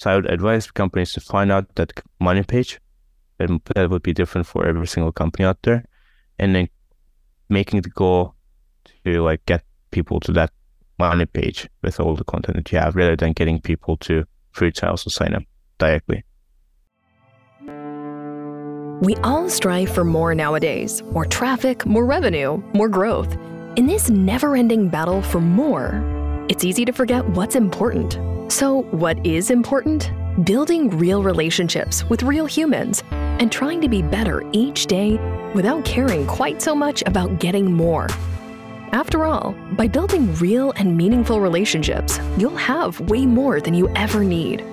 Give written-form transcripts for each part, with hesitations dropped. So I would advise companies to find out that money page. That would be different for every single company out there. And then making the goal to like get people to that money page with all the content that you have, rather than getting people to free trials to sign up directly. We all strive for more nowadays, more traffic, more revenue, more growth. In this never-ending battle for more, it's easy to forget what's important. So what is important? Building real relationships with real humans and trying to be better each day without caring quite so much about getting more. After all, by building real and meaningful relationships, you'll have way more than you ever need.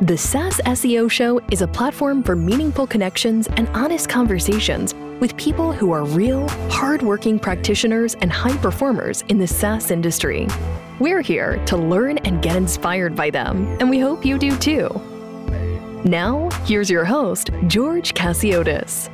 The SaaS SEO Show is a platform for meaningful connections and honest conversations with people who are real, hardworking practitioners and high performers in the SaaS industry. We're here to learn and get inspired by them, and we hope you do too. Now, here's your host, George Kassiotis.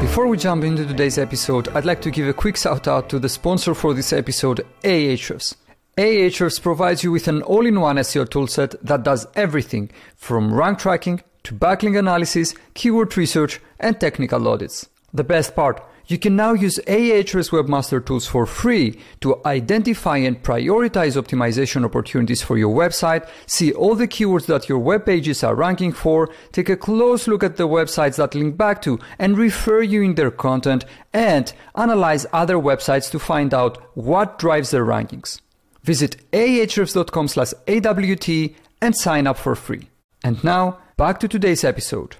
Before we jump into today's episode, I'd like to give a quick shout out to the sponsor for this episode, Ahrefs. Ahrefs provides you with an all-in-one SEO toolset that does everything from rank tracking to backlink analysis, keyword research, and technical audits. The best part, you can now use Ahrefs Webmaster Tools for free to identify and prioritize optimization opportunities for your website, see all the keywords that your web pages are ranking for, take a close look at the websites that link back to and refer you in their content, and analyze other websites to find out what drives their rankings. Visit ahrefs.com/AWT and sign up for free. And now, back to today's episode.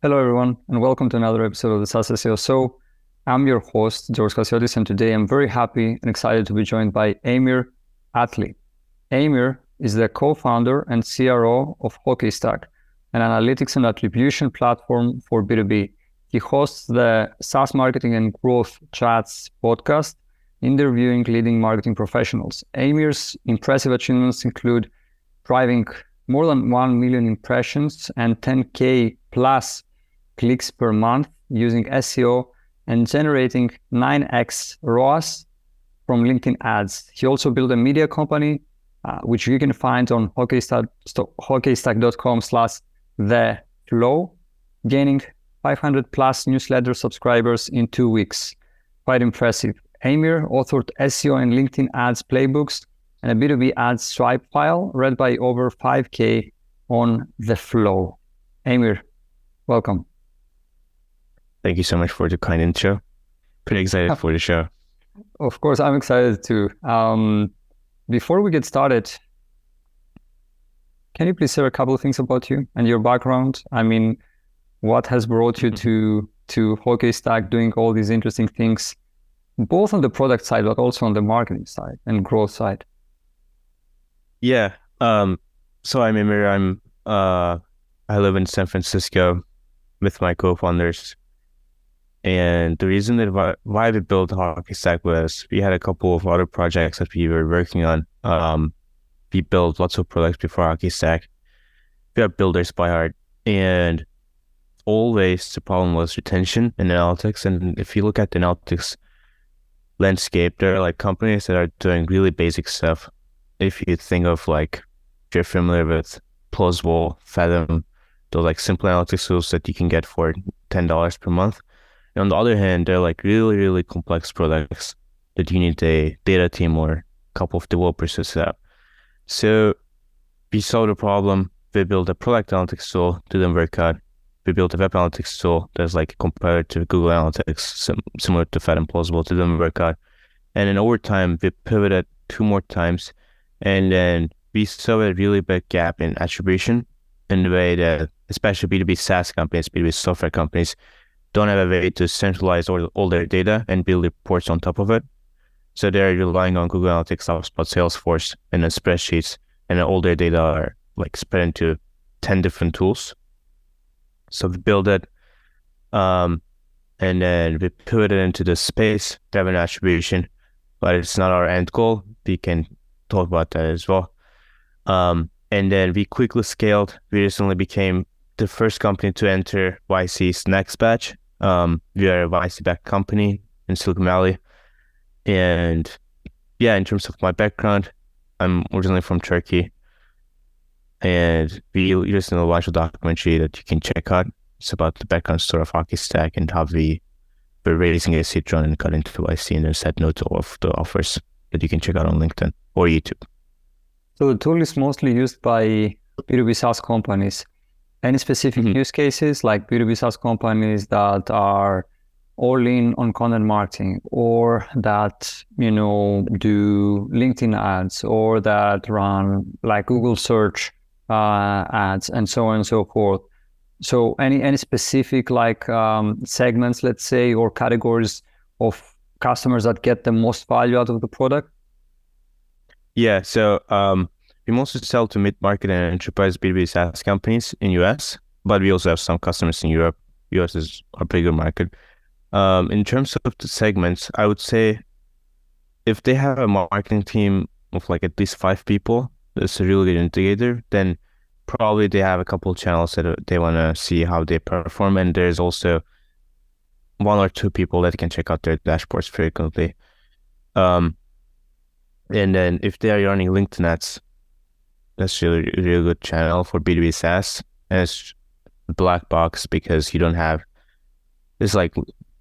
Hello, everyone, and welcome to another episode of the SaaS SEO Show. I'm your host, George Kassiotis, and today I'm very happy and excited to be joined by Emir Atlı. Emir is the co-founder and CRO of HockeyStack, an analytics and attribution platform for B2B. He hosts the SaaS Marketing and Growth Chats podcast, interviewing leading marketing professionals. Emir's impressive achievements include driving more than 1 million impressions and 10K plus clicks per month using SEO and generating 9x ROAS from LinkedIn ads. He also built a media company, which you can find on hockeystack.com/The Flow, gaining 500 plus newsletter subscribers in 2 weeks. Quite impressive. Emir authored SEO and LinkedIn ads playbooks and a B2B ads stripe file read by over 5K on The Flow. Emir, welcome. Thank you so much for the kind intro. Pretty excited for the show. Of course, I'm excited too. Before we get started, can you please share a couple of things about you and your background? I mean, what has brought you to HockeyStack, doing all these interesting things, both on the product side, but also on the marketing side and growth side? Yeah. So I'm Emir. I live in San Francisco with my co-founders. And the reason that why we built HockeyStack was we had a couple of other projects that we were working on. We built lots of products before HockeyStack. We are builders by heart. And always the problem was retention and analytics. And if you look at the analytics landscape, there are like companies that are doing really basic stuff. If you think of like, if you're familiar with Plausible, Fathom, those like simple analytics tools that you can get for $10 per month. And on the other hand, they're like really, really complex products that you need a data team or a couple of developers to set up. So we solved the problem. We built a product analytics tool, didn't work out. We built a web analytics tool that's like compared to Google Analytics, similar to Fathom, Plausible, didn't work out. And then over time, we pivoted 2 more times. And then we saw a really big gap in attribution in the way that especially B2B SaaS companies, B2B software companies don't have a way to centralize all their data and build reports on top of it. So they're relying on Google Analytics, HubSpot, Salesforce, and the spreadsheets, and all their data are like spread into 10 different tools. So we built it, and then we pivoted into the space, revenue attribution, but it's not our end goal. We can talk about that as well. And then we quickly scaled. We recently became the first company to enter YC's next batch. We are a YC-backed company in Silicon Valley. And yeah, in terms of my background, I'm originally from Turkey. and we just in a watch a documentary that you can check out. It's about the background story of HockeyStack and how we were raising a seed round and got into YC and then said no to all of the offers, that you can check out on LinkedIn or YouTube. So the tool is mostly used by B2B SaaS companies. Any specific use cases like B2B SaaS companies that are all in on content marketing, or that, you know, do LinkedIn ads, or that run like Google search ads and so on and so forth? So any specific like segments, let's say, or categories of customers that get the most value out of the product? Yeah, so we mostly sell to mid-market and enterprise B2B SaaS companies in US, but we also have some customers in Europe. US is our bigger market. In terms of the segments, I would say if they have a marketing team of like at least 5 people, that's a really good indicator, then probably they have a couple of channels that they want to see how they perform. And there's also 1 or 2 people that can check out their dashboards frequently. And then if they are running LinkedIn ads, that's really, really good channel for B2B SaaS. And it's black box because you don't have, it's like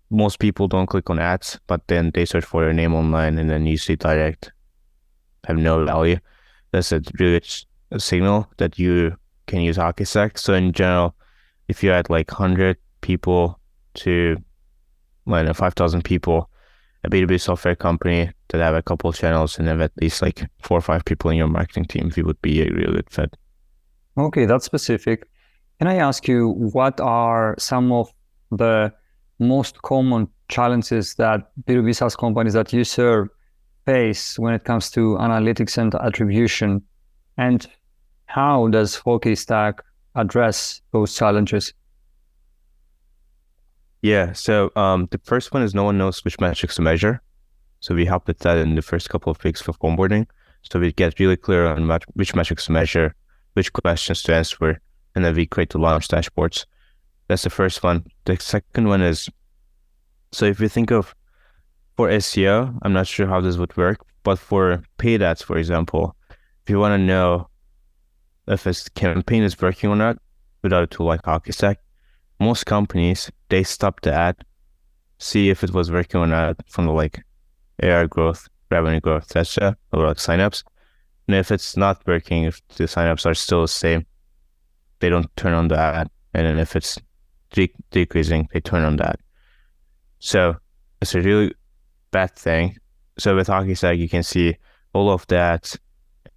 most people don't click on ads, but then they search for your name online and then you see direct, have no value. That's a really good signal that you can use HockeyStack. So in general, if you're at like 100 people to, I don't know, 5,000 people, a B2B software company that have a couple of channels and have at least like 4 or 5 people in your marketing team, you would be a really good fit. Okay, that's specific. Can I ask you, what are some of the most common challenges that B2B SaaS companies that you serve face when it comes to analytics and attribution? And how does HockeyStack address those challenges? Yeah, so the first one is no one knows which metrics to measure. So we help with that in the first couple of weeks of onboarding. So we get really clear on which metrics to measure, which questions to answer, and then we create the launch dashboards. That's the first one. The second one is, so if you think of, for SEO, I'm not sure how this would work, but for paid ads, for example, if you want to know if a campaign is working or not without a tool like HockeyStack, most companies, they stop the ad, see if it was working or not from the like AR growth, revenue growth, etc., or like signups. And if it's not working, if the signups are still the same, they don't turn on the ad. And then if it's decreasing, they turn on the ad. So it's a really bad thing. So with HockeyStack, you can see all of the ads,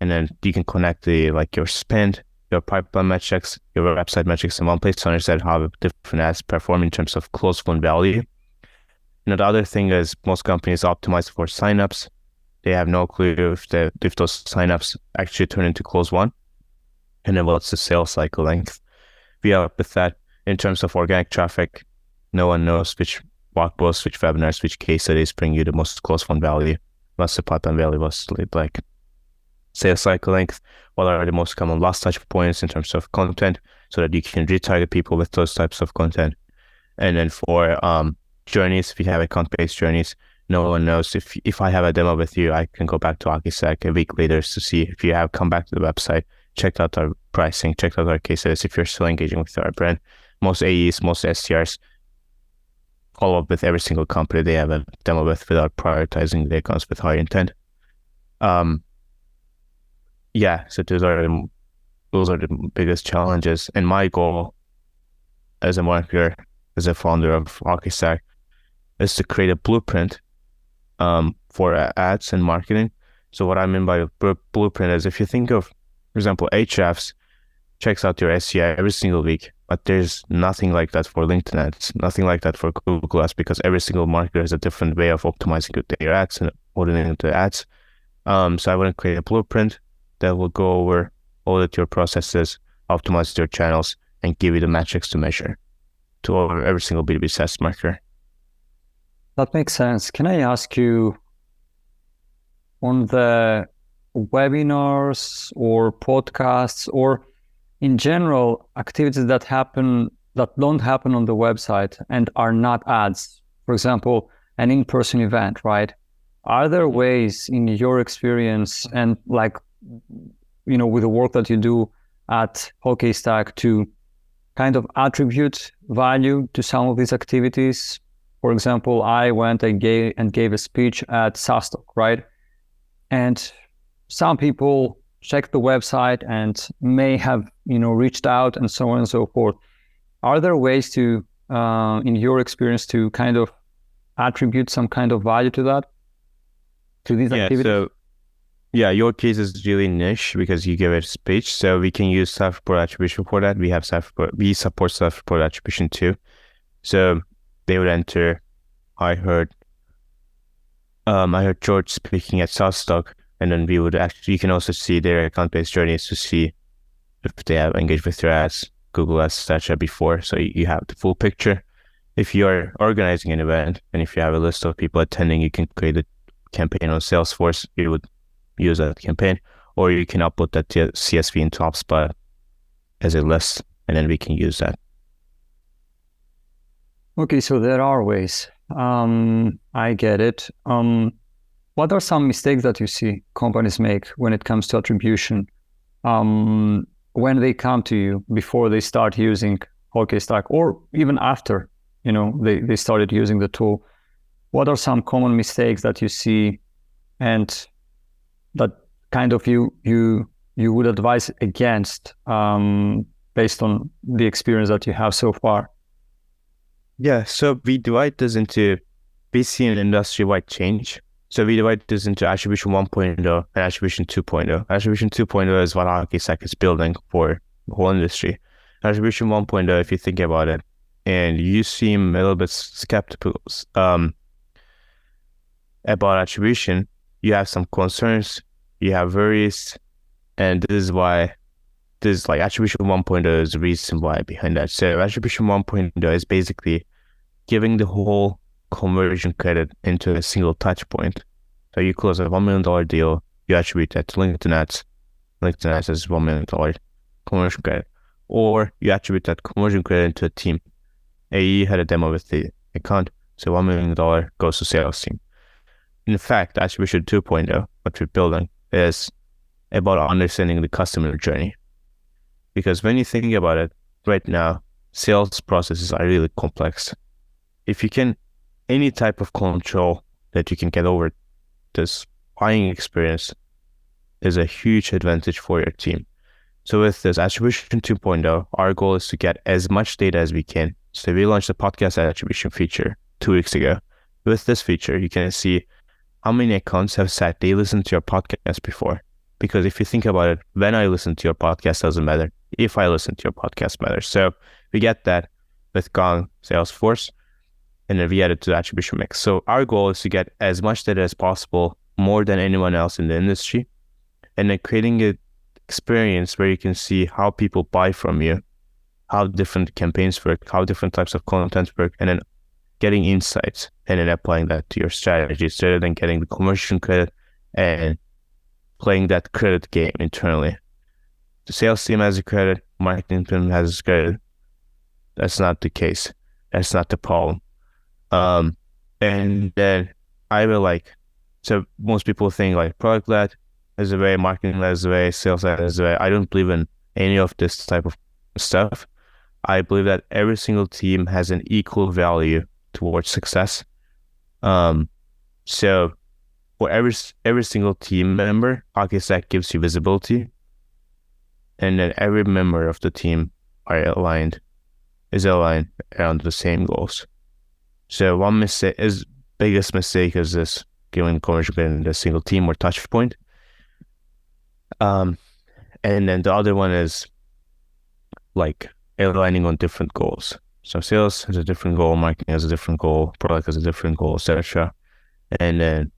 and then you can connect the like your spend, your pipeline metrics, your website metrics in one place to understand how different ads perform in terms of close phone value. And the other thing is most companies optimize for signups. They have no clue if those signups actually turn into close one. And then what's the sales cycle length? We are up with that. In terms of organic traffic, no one knows which blog posts, which webinars, which case studies bring you the most close phone value. What's the pipeline value? What's like sales cycle length? What are the most common last touch points in terms of content, so that you can retarget people with those types of content? And then for journeys, if you have account-based journeys, no one knows. If I have a demo with you, I can go back to HockeyStack a week later to see if you have come back to the website, checked out our pricing, checked out our case studies, if you're still engaging with our brand. Most AEs, most SDRs follow up with every single company they have a demo with without prioritizing the accounts with higher intent. Yeah, so those are the biggest challenges. And my goal as a marketer, as a founder of HockeyStack, is to create a blueprint for ads and marketing. So what I mean by blueprint is, if you think of, for example, Ahrefs checks out your SEO every single week, but there's nothing like that for LinkedIn ads, nothing like that for Google ads, because every single marketer has a different way of optimizing their ads and ordering their ads. So I want to create a blueprint that will go over, audit your processes, optimize your channels, and give you the metrics to measure to every single B2B SaaS marketer. That makes sense. Can I ask you, on the webinars or podcasts or in general activities that happen, that don't happen on the website and are not ads, for example, an in-person event, right? Are there ways in your experience and like, you know, with the work that you do at HockeyStack to kind of attribute value to some of these activities. For example, I went and gave a speech at SaaS Talk, right? And some people check the website and may have, you know, reached out and so on and so forth. Are there ways to, in your experience, to kind of attribute some kind of value to that, to these activities? So, yeah, your case is really niche because you give a speech. So we can use self-report attribution for that. We have we support self-report attribution too. So they would enter, I heard George speaking at SaaS Talk, and then we would actually, you can also see their account-based journeys to see if they have engaged with their ads, Google Ads, etc. before. So you have the full picture. If you're organizing an event and if you have a list of people attending, you can create a campaign on Salesforce. You would use that campaign, or you can upload that CSV into HubSpot as a list, and then we can use that. Okay, so there are ways. I get it. What are some mistakes that you see companies make when it comes to attribution? When they come to you before they start using HockeyStack, or even after, you know, they started using the tool, what are some common mistakes that you see and that kind of you would advise against based on the experience that you have so far? Yeah, so we divide this into BC and industry-wide change. So we divide this into attribution 1.0 and attribution 2.0. Attribution 2.0 is what HockeyStack is building for the whole industry. Attribution 1.0, if you think about it, and you seem a little bit skeptical about attribution, you have some concerns, you have worries, and this is why attribution 1.0 is the reason why behind that. So attribution 1.0 is basically giving the whole conversion credit into a single touch point. So you close a $1 million deal, you attribute that to LinkedIn ads. LinkedIn ads is $1 million conversion credit. Or you attribute that conversion credit into a team. AE had a demo with the account, so $1 million goes to sales team. In fact, attribution 2.0, what we're building, is about understanding the customer journey. Because when you think about it, right now, sales processes are really complex. If you can, any type of control that you can get over this buying experience is a huge advantage for your team. So with this attribution 2.0, our goal is to get as much data as we can. So we launched the podcast attribution feature 2 weeks ago. With this feature, you can see how many accounts have said they listened to your podcast before. Because if you think about it, when I listen to your podcast doesn't matter. If I listen to your podcast matters. So we get that with Gong, Salesforce, and then we add it to the attribution mix. So our goal is to get as much data as possible, more than anyone else in the industry, and then creating an experience where you can see how people buy from you, how different campaigns work, how different types of content work, and then getting insights and then applying that to your strategies rather than getting the conversion credit and playing that credit game internally. The sales team has a credit, marketing team has a credit. That's not the case. That's not the problem. And then I will so most people think product-led is the way, marketing-led is the way, sales-led is the way. I don't believe in any of this type of stuff. I believe that every single team has an equal value towards success. So for every single team member, HockeyStack gives you visibility, and then every member of the team is aligned around the same goals. So one mistake, biggest mistake is this, giving conversion credit in a single team or touch point. And then the other one is aligning on different goals. So sales has a different goal, marketing has a different goal, product has a different goal, etc. And then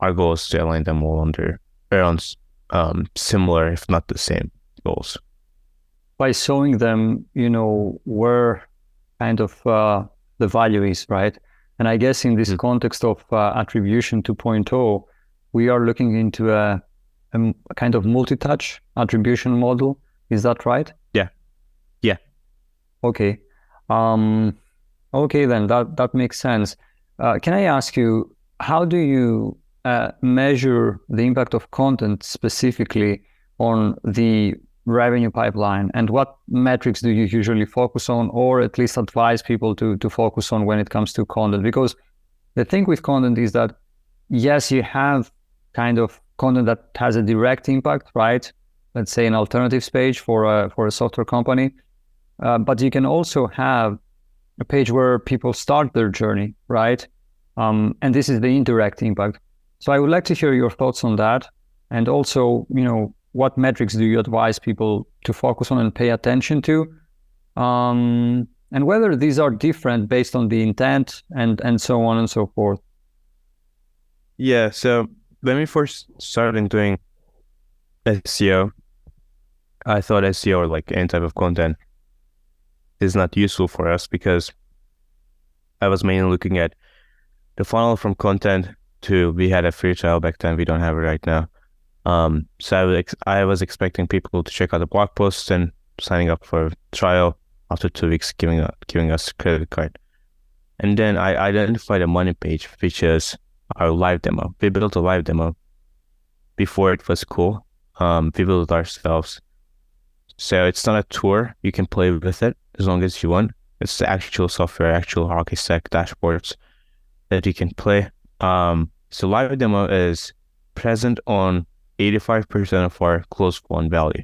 our goal is to align them all around similar, if not the same, goals. By showing them, where kind of the value is, right? And I guess in this context of attribution 2.0, we are looking into a kind of multi-touch attribution model. Is that right? Yeah. Okay. Okay, then that makes sense. Can I ask you, how do you measure the impact of content specifically on the revenue pipeline, and what metrics do you usually focus on, or at least advise people to focus on when it comes to content? Because the thing with content is that, yes, you have kind of content that has a direct impact, right? Let's say an alternatives page for a software company, but you can also have a page where people start their journey, right? And this is the indirect impact. So I would like to hear your thoughts on that, and also, you know, what metrics do you advise people to focus on and pay attention to, and whether these are different based on the intent and so on and so forth. Yeah, so let me first start in doing SEO. I thought SEO, or like any type of content, is not useful for us because I was mainly looking at the funnel from content to, we had a free trial back then, we don't have it right now. So I was expecting people to check out the blog posts and signing up for a trial, after 2 weeks giving us a credit card. And then I identified a money page, which is our live demo. We built a live demo before it was cool. We built it ourselves. So it's not a tour. You can play with it as long as you want. It's the actual software, actual HockeyStack dashboards that you can play. So live demo is present on 85% of our closed won value.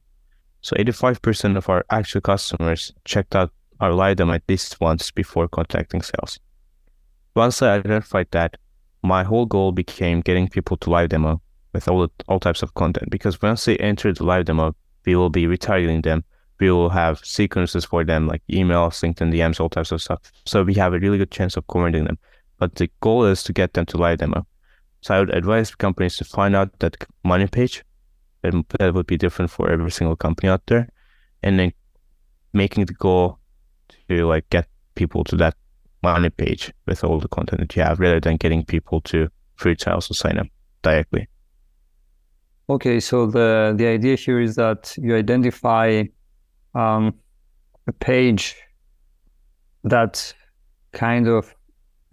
So 85% of our actual customers checked out our live demo at least once before contacting sales. Once I identified that, my whole goal became getting people to live demo with all types of content, because once they enter the live demo, we will be retargeting them. We will have sequences for them, like emails, LinkedIn DMs, all types of stuff. So we have a really good chance of converting them. But the goal is to get them to live demo. So I would advise companies to find out that money page, and that would be different for every single company out there, and then making the goal to like get people to that money page with all the content that you have, rather than getting people to free trials to sign up directly. Okay, so the idea here is that you identify a page that kind of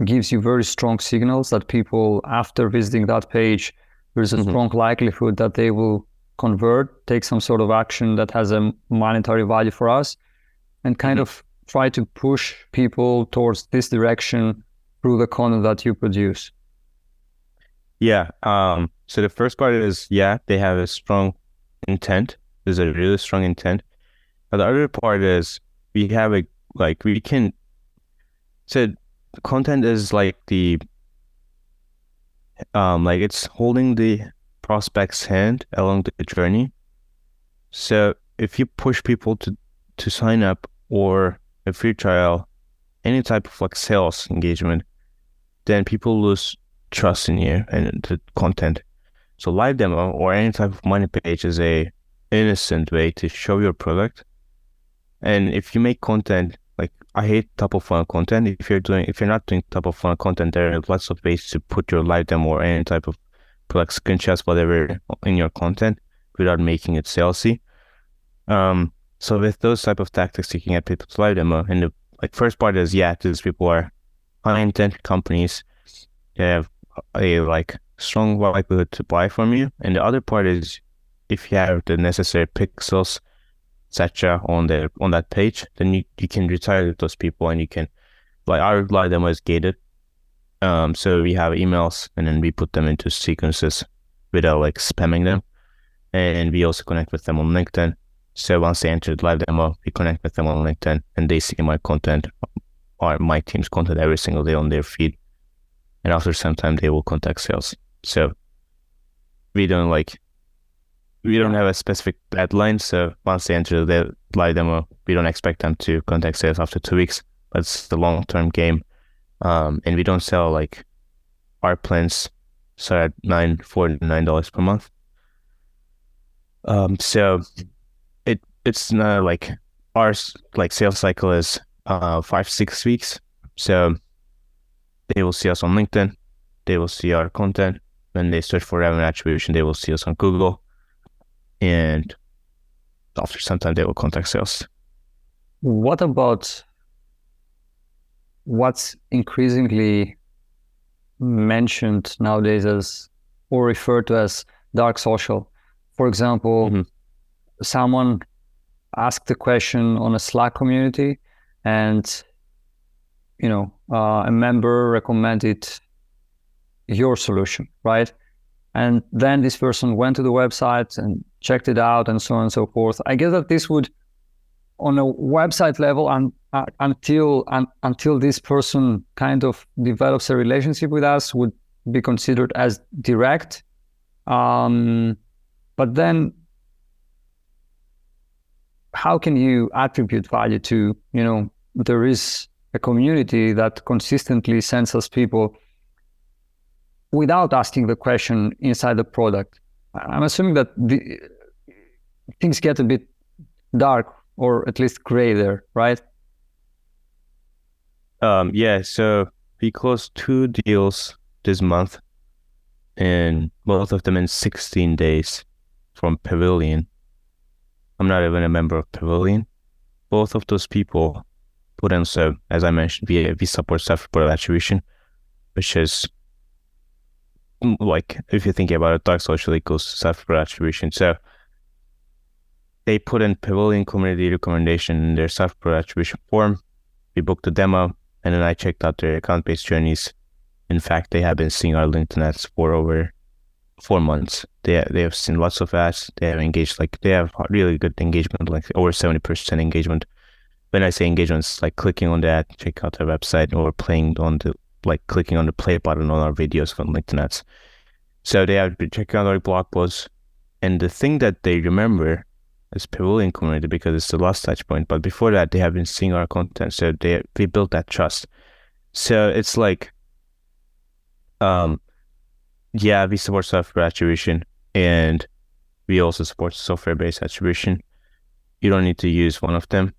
gives you very strong signals that people, after visiting that page, there's a strong likelihood that they will convert, take some sort of action that has a monetary value for us, and kind of try to push people towards this direction through the content that you produce. Yeah. So the first part is, yeah, they have a strong intent. There's a really strong intent. But the other part is we have a, like, we can, so content is like the, like it's holding the prospect's hand along the journey. So if you push people to sign up, or a free trial, any type of like sales engagement, then people lose trust in you and the content. So live demo or any type of money page is a innocent way to show your product. And if you make content, like I hate top of funnel content. If you're not doing top of funnel content, there are lots of ways to put your live demo or any type of product screenshots, whatever, in your content without making it salesy. So with those type of tactics, you can get people to live demo. And the like first part is, yeah, these people are high intent companies. They have a like strong likelihood to buy from you. And the other part is, if you have the necessary pixels, etc., on that page, then you can retarget those people, and you can, like, our live demo is gated. So we have emails, and then we put them into sequences without like spamming them, and we also connect with them on LinkedIn. So once they enter the live demo, we connect with them on LinkedIn, and they see my content or my team's content every single day on their feed. And after some time, they will contact sales. So we don't have a specific deadline. So once they enter the live demo, we don't expect them to contact sales after 2 weeks. But it's the long-term game. And we don't sell, like, our plans start at $49 per month. So it's not like our like sales cycle is 5-6 weeks. So they will see us on LinkedIn. They will see our content. When they search for revenue attribution, they will see us on Google. And after some time, they will contact sales. What about what's increasingly mentioned nowadays as, or referred to as, dark social? For example, someone ask the question on a Slack community, and a member recommended your solution, right? And then this person went to the website and checked it out and so on and so forth. I guess that this would, on a website level, until this person kind of develops a relationship with us, would be considered as direct. But then how can you attribute value to, there is a community that consistently sends us people without asking the question inside the product? I'm assuming that things get a bit dark, or at least gray there, right? Yeah, so we closed 2 deals this month, and both of them in 16 days from Pavilion. I'm not even a member of Pavilion. Both of those people put in, so as I mentioned, we support self-reported attribution, which is like, if you think about it, dark social equals self-reported attribution. So they put in Pavilion community recommendation in their self-reported attribution form. We booked a demo, and then I checked out their account-based journeys. In fact, they have been seeing our LinkedIn ads for over 4 months. They have seen lots of ads. They have engaged, like, they have really good engagement, like over 70% engagement. When I say engagement, it's like clicking on the ad, check out their website, or playing on the, like clicking on the play button on our videos from LinkedIn ads. So they have been checking out our blog posts. And the thing that they remember is Pavilion community, because it's the last touch point. But before that, they have been seeing our content. So we built that trust. So it's like, yeah, we support software attribution, and we also support software-based attribution. You don't need to use one of them.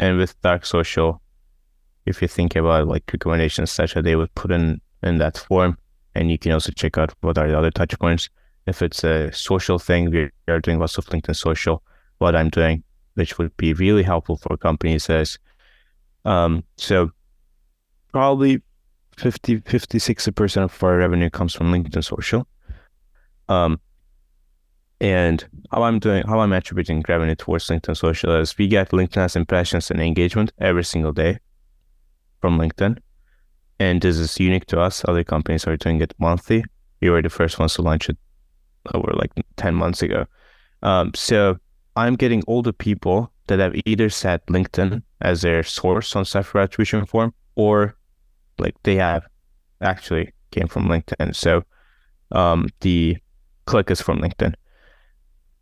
And with dark social, if you think about like recommendations, such that they would put in that form, and you can also check out what are the other touch points. If it's a social thing, we are doing lots of LinkedIn social, what I'm doing, which would be really helpful for companies as, so probably 50-60% of our revenue comes from LinkedIn social. And how I'm attributing revenue towards LinkedIn social is we get LinkedIn ads impressions and engagement every single day from LinkedIn. And this is unique to us. Other companies are doing it monthly. We were the first ones to launch it over like 10 months ago. So I'm getting all the people that have either set LinkedIn as their source on software attribution form, or like they have actually came from LinkedIn. So the click is from LinkedIn.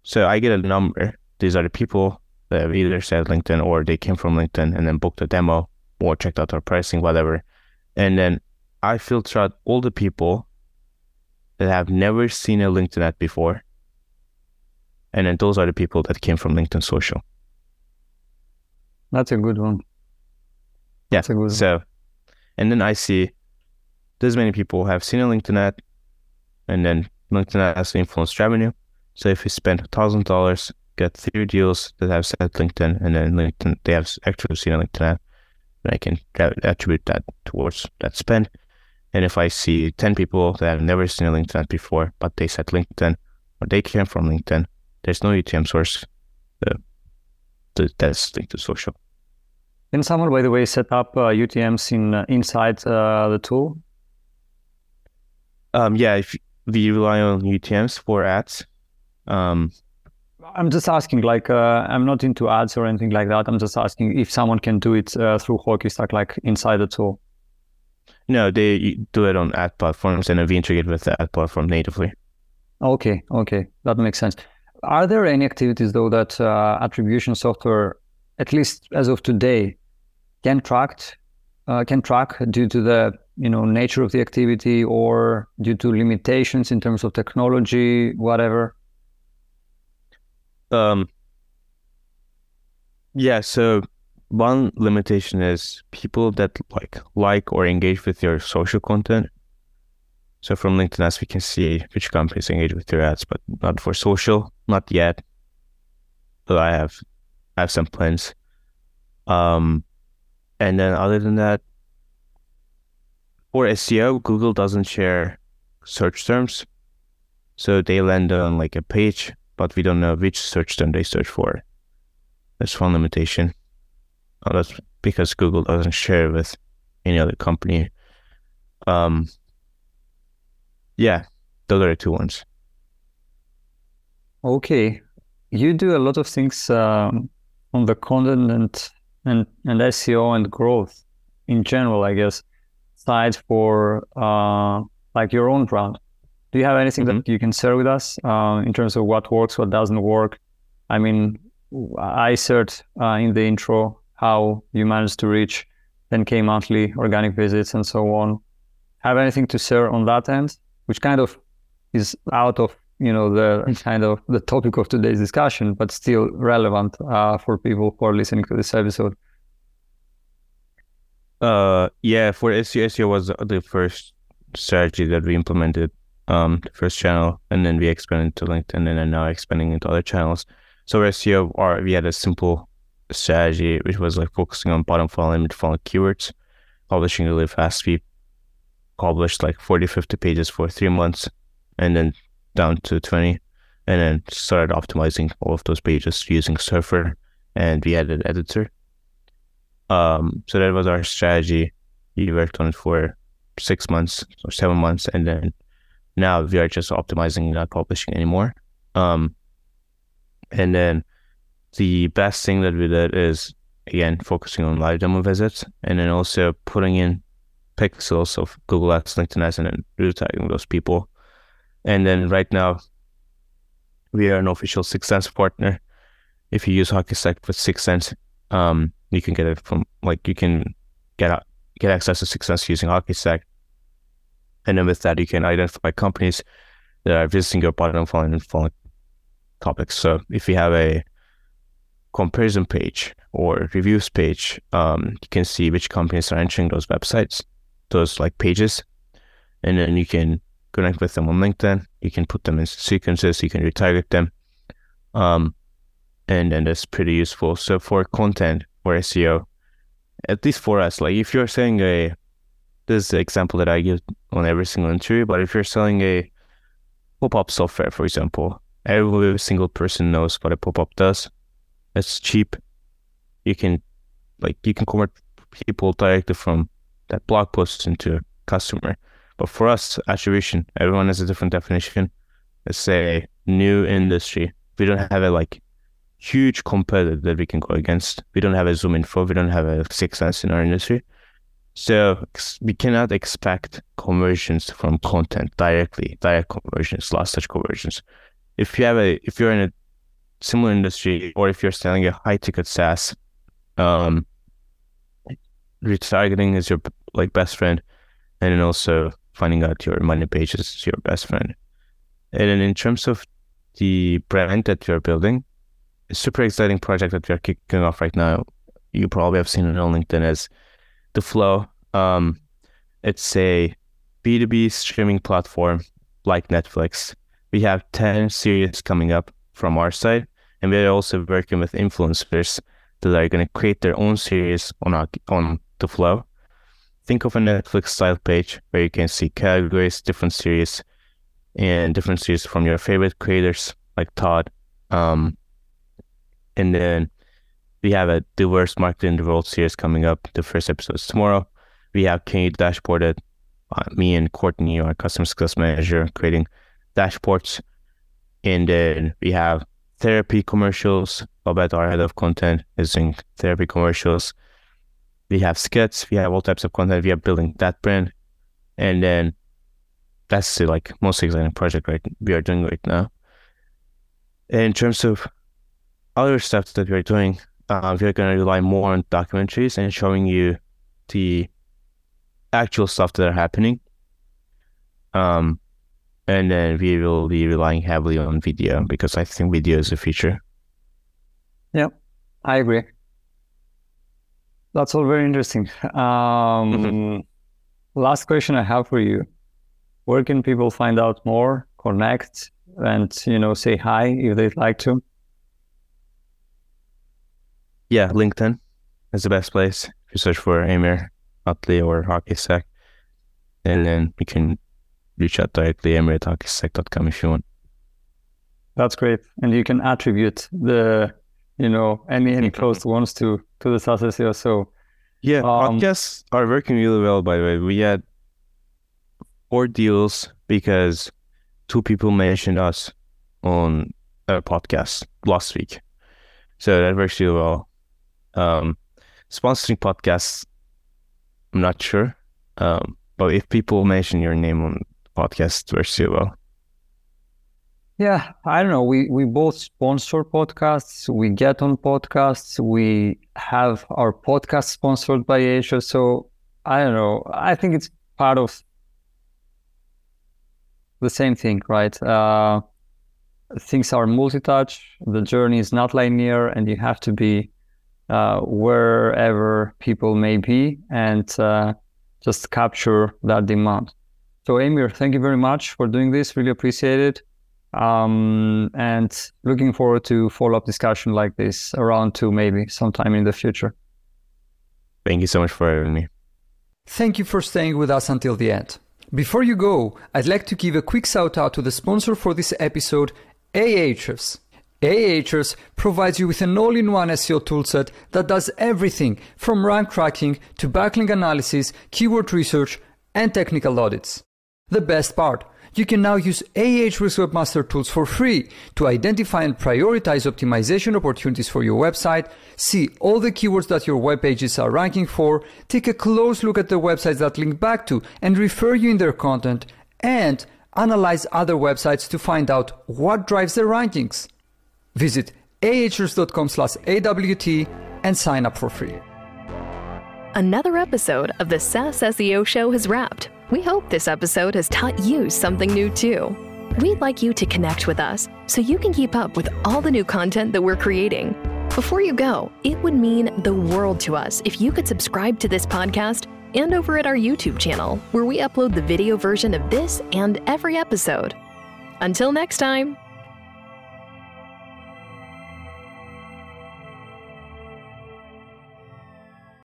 So I get a number. These are the people that have either said LinkedIn, or they came from LinkedIn and then booked a demo or checked out our pricing, whatever. And then I filter out all the people that have never seen a LinkedIn ad before. And then those are the people that came from LinkedIn social. That's a good one. Yeah. That's a good one. So, and then I see this many people have seen a LinkedIn ad, and then LinkedIn ad has influenced revenue. So if you spend $1,000, get 3 deals that have said LinkedIn, and then LinkedIn, they have actually seen a LinkedIn ad, then I can attribute that towards that spend. And if I see 10 people that have never seen a LinkedIn ad before, but they said LinkedIn, or they came from LinkedIn, there's no UTM source, that's linked to social. Can someone, by the way, set up UTMs inside the tool? Yeah, if we rely on UTMs for ads. I'm just asking, like, I'm not into ads or anything like that. I'm just asking if someone can do it through HockeyStack, like inside the tool. No, they do it on ad platforms, and we integrate with the ad platform natively. Okay, that makes sense. Are there any activities, though, that attribution software, at least as of today, can track due to the nature of the activity, or due to limitations in terms of technology, whatever? Yeah, so one limitation is people that like or engage with your social content. So from LinkedIn ads, we can see which companies engage with your ads, but not for social, not yet. But I have some plans. And then other than that, for SEO, Google doesn't share search terms. So they land on like a page, but we don't know which search term they search for. That's one limitation. That's because Google doesn't share with any other company. Yeah, those are the two ones. Okay. You do a lot of things on the content and SEO and growth in general, I guess, side for like your own brand. Do you have anything that you can share with us in terms of what works, what doesn't work? I mean, I shared in the intro how you managed to reach 10K monthly organic visits and so on. Have anything to share on that end, which kind of is out of, you know, the kind of the topic of today's discussion, but still relevant for people who are listening to this episode? Yeah, for SEO was the first strategy that we implemented, the first channel, and then we expanded to LinkedIn, and then now expanding into other channels. So for SEO, we had a simple strategy, which was like focusing on bottom funnel and mid funnel keywords, publishing really fast. We published like 40, 50 pages for 3 months, and then down to 20, and then started optimizing all of those pages using Surfer, and we added editor. So that was our strategy. We worked on it for 6 months or 7 months, and then now we are just optimizing, not publishing anymore. And then the best thing that we did is, again, focusing on live demo visits, and then also putting in pixels of Google Ads, LinkedIn Ads, and then re-tagging those people. And then right now, we are an official Sixth Sense partner. If you use HockeyStack with Sixth Sense, you can get it from, like, you can get access to Sixth Sense using HockeyStack. And then with that, you can identify companies that are visiting your bottom funnel and funnel topics. So if you have a comparison page or reviews page, you can see which companies are entering those websites, those like pages, and then you can connect with them on LinkedIn. You can put them in sequences. You can retarget them, and that's pretty useful. So for content or SEO, at least for us, like if you're selling a, this is the example that I give on every single interview. But if you're selling a pop-up software, for example, every single person knows what a pop-up does. It's cheap. You can convert people directly from that blog post into a customer. But for us, attribution, everyone has a different definition. Let's say new industry. We don't have a like huge competitor that we can go against. We don't have a Zoom Info. We don't have a Sixth Sense in our industry. So we cannot expect conversions from content directly, direct conversions, last touch conversions. If you're in a similar industry, or if you're selling a high ticket SaaS, retargeting is your like best friend. And then also finding out your money pages is your best friend. And then in terms of the brand that you're building, a super exciting project that we're kicking off right now, you probably have seen it on LinkedIn as The Flow. It's a B2B streaming platform like Netflix. We have 10 series coming up from our side, and we're also working with influencers that are going to create their own series on The Flow. Think of a Netflix style page where you can see categories, different series, and different series from your favorite creators like Todd. And then we have a diverse marketing in the world series coming up. The first episode is tomorrow. We have Can You Dashboard It? Me and Courtney, our customer success manager, creating dashboards. And then we have therapy commercials. Babette, our head of content, is doing therapy commercials. We have skits, we have all types of content, we are building that brand. And then that's the like most exciting project we are doing right now. And in terms of other stuff that we're doing, we're going to rely more on documentaries and showing you the actual stuff that are happening. And then we will be relying heavily on video, because I think video is a future. Yeah, I agree. That's all very interesting. Last question I have for you. Where can people find out more, connect, and, you know, say hi if they'd like to? Yeah, LinkedIn is the best place. If you search for Emir Atlı or HockeyStack, and then you can reach out directly, emir@hockeystack.com if you want. That's great. And you can attribute the you know, any close ones to the SaaS SEO. So yeah, podcasts are working really well, by the way. We had 4 deals because 2 people mentioned us on a podcast last week. So that works really well. Sponsoring podcasts, I'm not sure. But if people mention your name on the podcast, it works really well. Yeah, I don't know. We both sponsor podcasts. We get on podcasts. We have our podcast sponsored by Asia. So I don't know. I think it's part of the same thing, right? Things are multi-touch. The journey is not linear, and you have to be wherever people may be and just capture that demand. So Emir, thank you very much for doing this. Really appreciate it. And looking forward to follow-up discussion like this around 2, maybe sometime in the future. Thank you so much for having me. Thank you for staying with us until the end. Before you go, I'd like to give a quick shout out to the sponsor for this episode, Ahrefs. Ahrefs provides you with an all-in-one SEO toolset that does everything from rank tracking to backlink analysis, keyword research, and technical audits. The best part, you can now use Ahrefs Webmaster Tools for free to identify and prioritize optimization opportunities for your website, see all the keywords that your web pages are ranking for, take a close look at the websites that link back to and refer you in their content, and analyze other websites to find out what drives their rankings. Visit ahrefs.com/AWT and sign up for free. Another episode of the SaaS SEO Show has wrapped. We hope this episode has taught you something new too. We'd like you to connect with us so you can keep up with all the new content that we're creating. Before you go, it would mean the world to us if you could subscribe to this podcast and over at our YouTube channel, where we upload the video version of this and every episode. Until next time.